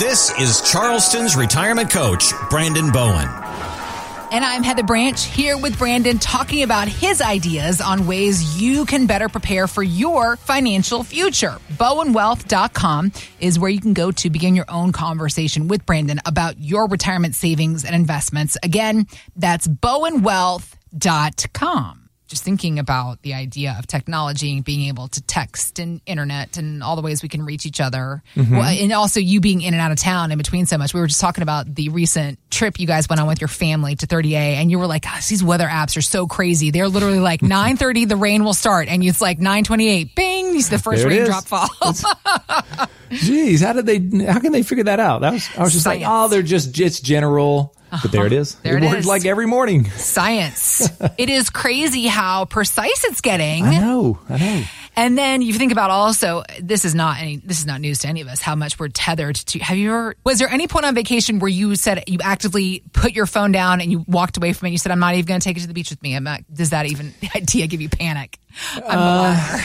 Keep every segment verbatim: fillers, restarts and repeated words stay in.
This is Charleston's Retirement Coach, Brandon Bowen. And I'm Heather Branch here with Brandon talking about his ideas on ways you can better prepare for your financial future. Bowen Wealth dot com is where you can go to begin your own conversation with Brandon about your retirement savings and investments. Again, that's Bowen Wealth dot com. Just thinking about the idea of technology and being able to text and internet and all the ways we can reach each other. Mm-hmm. Well, and also you being in and out of town in between so much. We were just talking about the recent trip you guys went on with your family to thirty A, and you were like, gosh, these weather apps are so crazy. They're literally like nine thirty, the rain will start. And it's like nine twenty-eight, bing, the first raindrop falls. Geez, how did they, how can they figure that out? That was, I was just Science. like, oh, they're just, it's general. But there it is. There it, it is. Like every morning. Science. It is crazy how precise it's getting. I know. I know. And then you think about also, this is not any, this is not news to any of us, how much we're tethered to. Have you ever, was there any point on vacation where you said you actively put your phone down and you walked away from it? You said, I'm not even going to take it to the beach with me. I'm not, does that even, the idea give you panic? I'm uh,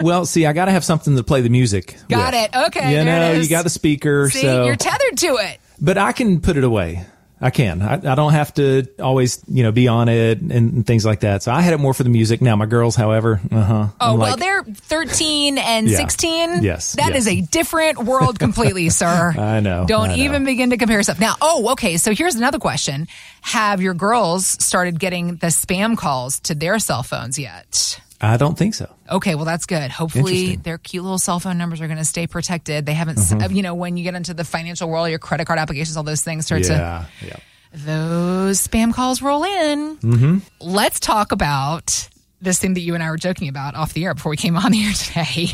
well, see, I got to have something to play the music. Got with. it. Okay. You know, you got the speaker. See, so. You're tethered to it. But I can put it away. I can. I, I don't have to always, you know, be on it and, and things like that. So I had it more for the music. Now my girls, however, uh huh. Oh, I'm well, like, they're thirteen and yeah, sixteen. Yes, that yes. is a different world completely, sir. I know. Don't I even know. begin to compare stuff. Now, oh, okay. So here's another question: have your girls started getting the spam calls to their cell phones yet? I don't think so. Okay, well, that's good. Hopefully their cute little cell phone numbers are going to stay protected. They haven't, mm-hmm. you know, when you get into the financial world, your credit card applications, all those things start yeah, to, yeah. those spam calls roll in. Mm-hmm. Let's talk about this thing that you and I were joking about off the air before we came on the air today.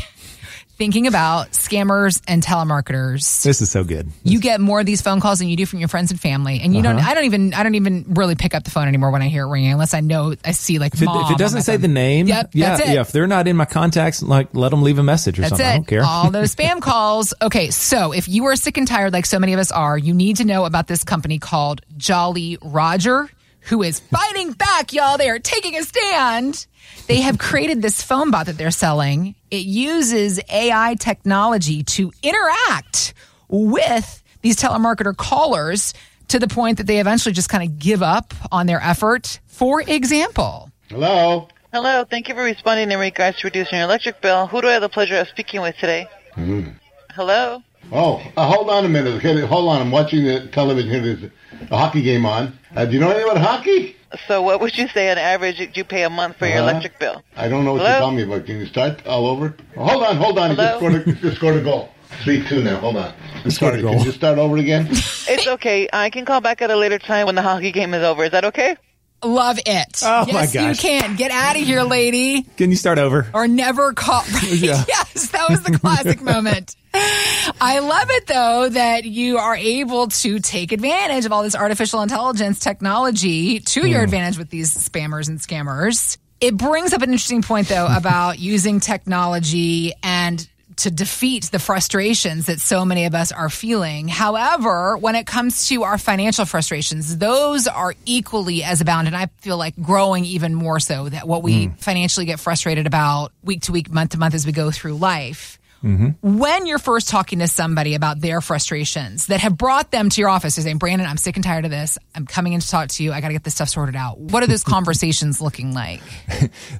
Thinking about scammers and telemarketers. This is so good. You get more of these phone calls than you do from your friends and family, and you uh-huh. don't. I don't even. I don't even really pick up the phone anymore when I hear it ringing, unless I know I see like. If it, Mom if it doesn't say phone. the name, yep, yeah, that's it. yeah. If they're not in my contacts, like let them leave a message or that's something. It. I don't care. All those spam calls. Okay, so if you are sick and tired, like so many of us are, you need to know about this company called Jolly Roger, who is fighting back, y'all. They are taking a stand. They have created this phone bot that they're selling. It uses A I technology to interact with these telemarketer callers to the point that they eventually just kind of give up on their effort. For example. Hello. Hello. Thank you for responding in regards to reducing your electric bill. Who do I have the pleasure of speaking with today? Mm-hmm. Hello. Oh, uh, hold on a minute. Okay, hold on. I'm watching the television here. There's a hockey game on. Uh, do you know anything about hockey? So what would you say on average do you pay a month for uh-huh. your electric bill? I don't know what Hello? you're telling me about. Can you start all over? Oh, hold on, hold on. You just scored, a, you just scored a goal. three two now. Hold on. I'm sorry. Can you start over again? It's okay. I can call back at a later time when the hockey game is over. Is that okay? Love it. Oh, yes, my gosh. You can. Get out of here, lady. Can you start over? Or never call. Right? Yeah. Yes, that was the classic moment. I love it, though, that you are able to take advantage of all this artificial intelligence technology to mm. your advantage with these spammers and scammers. It brings up an interesting point, though, about using technology and to defeat the frustrations that so many of us are feeling. However, when it comes to our financial frustrations, those are equally as abound. And I feel like growing even more so that what we mm. financially get frustrated about week to week, month to month as we go through life. Mm-hmm. When you're first talking to somebody about their frustrations that have brought them to your office, they're saying, Brandon, I'm sick and tired of this. I'm coming in to talk to you. I got to get this stuff sorted out. What are those conversations looking like?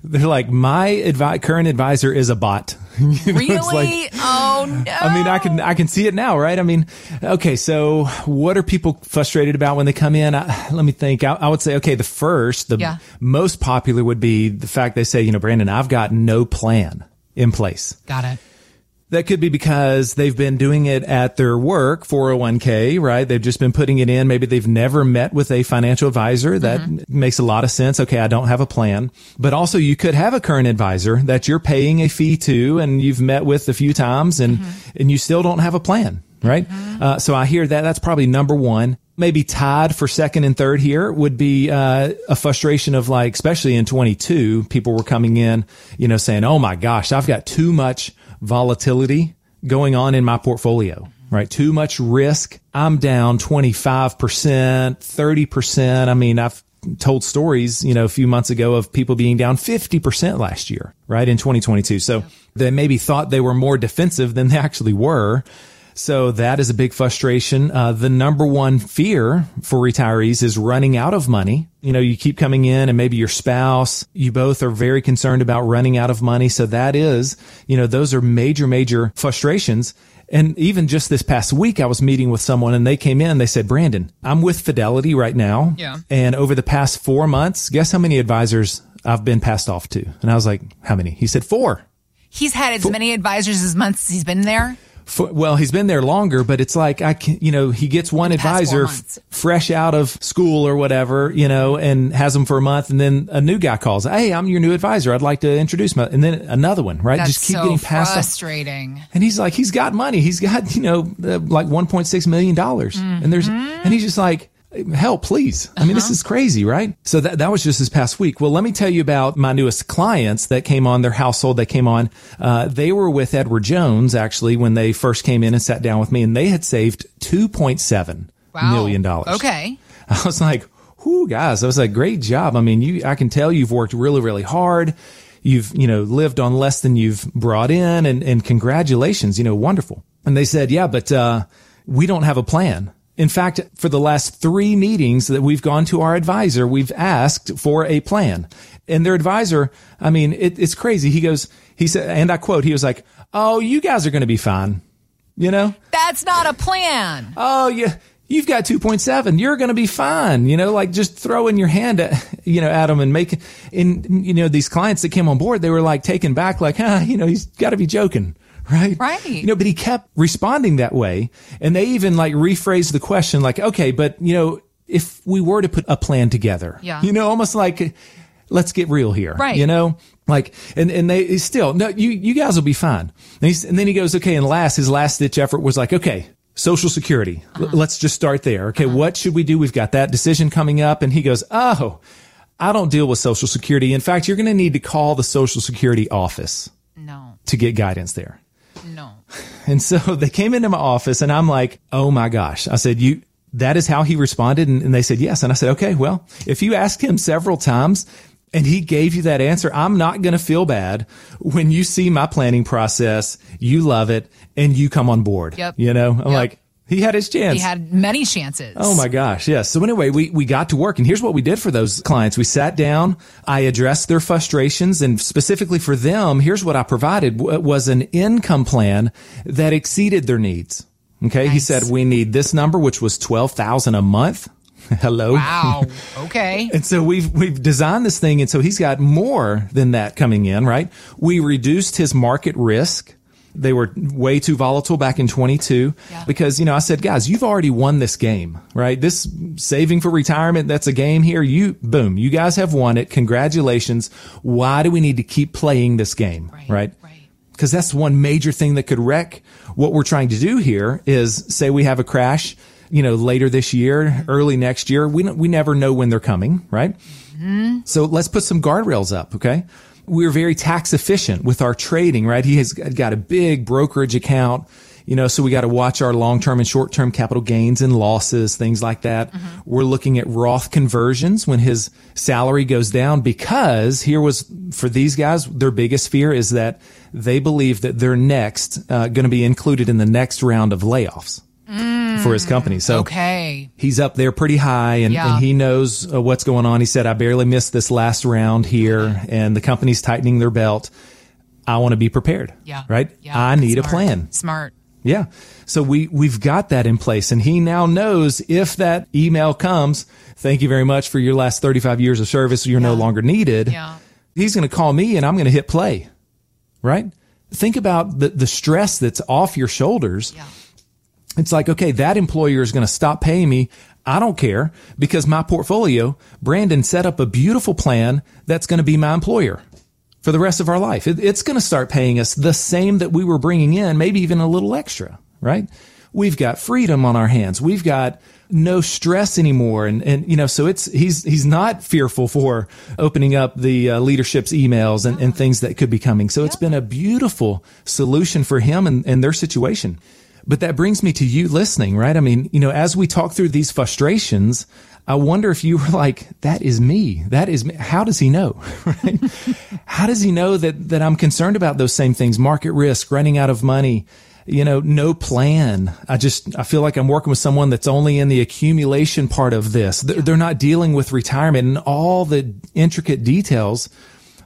They're like, my advi- current advisor is a bot. you know, really? Like, oh, no. I mean, I can I can see it now, right? I mean, okay, so what are people frustrated about when they come in? I, let me think. I, I would say, okay, the first, the yeah. most popular would be the fact they say, you know, Brandon, I've got no plan in place. Got it. That could be because they've been doing it at their work, four oh one k, right? They've just been putting it in. Maybe they've never met with a financial advisor. That mm-hmm. makes a lot of sense. Okay, I don't have a plan. But also you could have a current advisor that you're paying a fee to and you've met with a few times and, mm-hmm. and you still don't have a plan, right? Mm-hmm. Uh, so I hear that. That's probably number one. Maybe tied for second and third here would be uh, a frustration of like, especially in twenty-two, people were coming in, you know, saying, oh my gosh, I've got too much volatility going on in my portfolio, right? Too much risk. I'm down twenty-five percent, thirty percent. I mean, I've told stories, you know, a few months ago of people being down fifty percent last year, right? In twenty twenty-two. So they maybe thought they were more defensive than they actually were. So that is a big frustration. Uh, the number one fear for retirees is running out of money. You know, you keep coming in and maybe your spouse, you both are very concerned about running out of money. So that is, you know, those are major, major frustrations. And even just this past week, I was meeting with someone and they came in, they said, Brandon, I'm with Fidelity right now. Yeah. And over the past four months, guess how many advisors I've been passed off to? And I was like, how many? He said, four. He's had as four. many advisors as months he's been there. For, well, he's been there longer, but it's like, I can, you know, he gets one advisor f- fresh out of school or whatever, you know, and has him for a month. And then a new guy calls, hey, I'm your new advisor. I'd like to introduce my, and then another one, right? That's Just keep so getting passed frustrating. Off. And he's like, he's got money. He's got, you know, like one point six million dollars. Mm-hmm. And there's, and he's just like, help, please. I mean, uh-huh. This is crazy, right? So that, that was just this past week. Well, let me tell you about my newest clients that came on, their household that came on. Uh, they were with Edward Jones, actually, when they first came in and sat down with me, and they had saved two point seven wow. million dollars. Okay. I was like, whoo, guys, I was like, great job. I mean, you, I can tell you've worked really, really hard. You've, you know, lived on less than you've brought in, and, and congratulations, you know, wonderful. And they said, yeah, but, uh, we don't have a plan. In fact, for the last three meetings that we've gone to our advisor, we've asked for a plan. And their advisor, I mean, it, it's crazy. He goes, he said, and I quote, he was like, oh, you guys are going to be fine. You know? That's not a plan. Oh, yeah. You've got two point seven. You're going to be fine. You know, like just throwing your hand at, you know, at them and making, and, you know, these clients that came on board, they were like taken back, like, huh, you know, he's got to be joking. Right. Right. You know, but he kept responding that way. And they even like rephrased the question like, okay, but you know, if we were to put a plan together, yeah. you know, almost like, let's get real here. Right. You know, like, and, and they still, no, you, you guys will be fine. And, he's, and then he goes, okay. And last, his last ditch effort was like, okay, Social Security. Uh-huh. L- let's just start there. Okay. Uh-huh. What should we do? We've got that decision coming up. And he goes, oh, I don't deal with Social Security. In fact, you're going to need to call the Social Security office no. to get guidance there. No. And so they came into my office and I'm like, oh my gosh. I said, you, that is how he responded. And, and they said, yes. And I said, okay, well, if you ask him several times and he gave you that answer, I'm not going to feel bad when you see my planning process, you love it and you come on board. Yep. You know, I'm yep. like, he had his chance. He had many chances. Oh my gosh. Yes. So anyway, we, we got to work and here's what we did for those clients. We sat down. I addressed their frustrations and specifically for them, here's what I provided was an income plan that exceeded their needs. Okay. Nice. He said, we need this number, which was twelve thousand dollars a month. Hello. Wow. Okay. And so we've, we've designed this thing. And so he's got more than that coming in, right? We reduced his market risk. They were way too volatile back in twenty-two yeah. because, you know, I said, guys, you've already won this game, right? This saving for retirement, that's a game here. You, boom, you guys have won it. Congratulations. Why do we need to keep playing this game, right? Right. Because right. that's one major thing that could wreck what we're trying to do here is say we have a crash, you know, later this year, mm-hmm. early next year. We don't, we never know when they're coming, right? Mm-hmm. So let's put some guardrails up, okay? We're very tax efficient with our trading, right? He has got a big brokerage account, you know, so we got to watch our long-term and short-term capital gains and losses, things like that. Mm-hmm. We're looking at Roth conversions when his salary goes down because here was, for these guys, their biggest fear is that they believe that they're next, uh, going to be included in the next round of layoffs. Mm, for his company. So okay. he's up there pretty high and, yeah. and he knows uh, what's going on. He said, I barely missed this last round here and the company's tightening their belt. I want to be prepared. Yeah. Right. Yeah. I need Smart. a plan. Smart. Yeah. So we, we've got that in place and he now knows if that email comes, thank you very much for your last thirty-five years of service. You're yeah. no longer needed. Yeah. He's going to call me and I'm going to hit play. Right. Think about the, the stress that's off your shoulders. Yeah. It's like, okay, that employer is going to stop paying me. I don't care because my portfolio, Brandon set up a beautiful plan that's going to be my employer for the rest of our life. It, it's going to start paying us the same that we were bringing in, maybe even a little extra, right? We've got freedom on our hands. We've got no stress anymore. And, and, you know, so it's, he's, he's not fearful for opening up the uh, leadership's emails and, and things that could be coming. So it's been a beautiful solution for him and, and their situation. But that brings me to you listening, right? I mean, you know, as we talk through these frustrations, I wonder if you were like, that is me. That is me. How does he know? Right? How does he know that, that I'm concerned about those same things, market risk, running out of money? you know, no plan. I just, I feel like I'm working with someone that's only in the accumulation part of this. They're not dealing with retirement and all the intricate details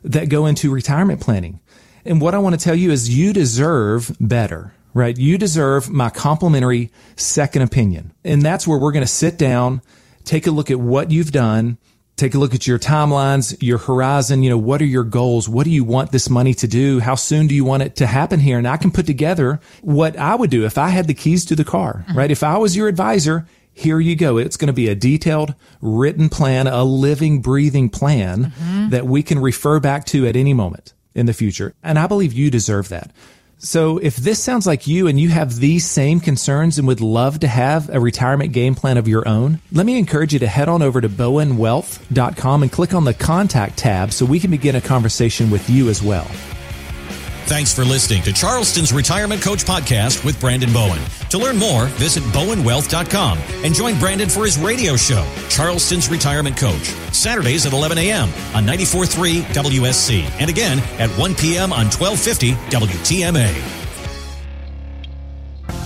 that go into retirement planning. And what I want to tell you is you deserve better, right? You deserve my complimentary second opinion. And that's where we're going to sit down, take a look at what you've done, take a look at your timelines, your horizon. You know, what are your goals? What do you want this money to do? How soon do you want it to happen here? And I can put together what I would do if I had the keys to the car, right? If I was your advisor, here you go. It's going to be a detailed written plan, a living, breathing plan mm-hmm. that we can refer back to at any moment in the future. And I believe you deserve that. So if this sounds like you and you have these same concerns and would love to have a retirement game plan of your own, let me encourage you to head on over to Bowen Wealth dot com and click on the contact tab so we can begin a conversation with you as well. Thanks for listening to Charleston's Retirement Coach Podcast with Brandon Bowen. To learn more, visit Bowen Wealth dot com and join Brandon for his radio show, Charleston's Retirement Coach, Saturdays at eleven a.m. on ninety-four point three W S C and again at one p.m. on twelve fifty W T M A.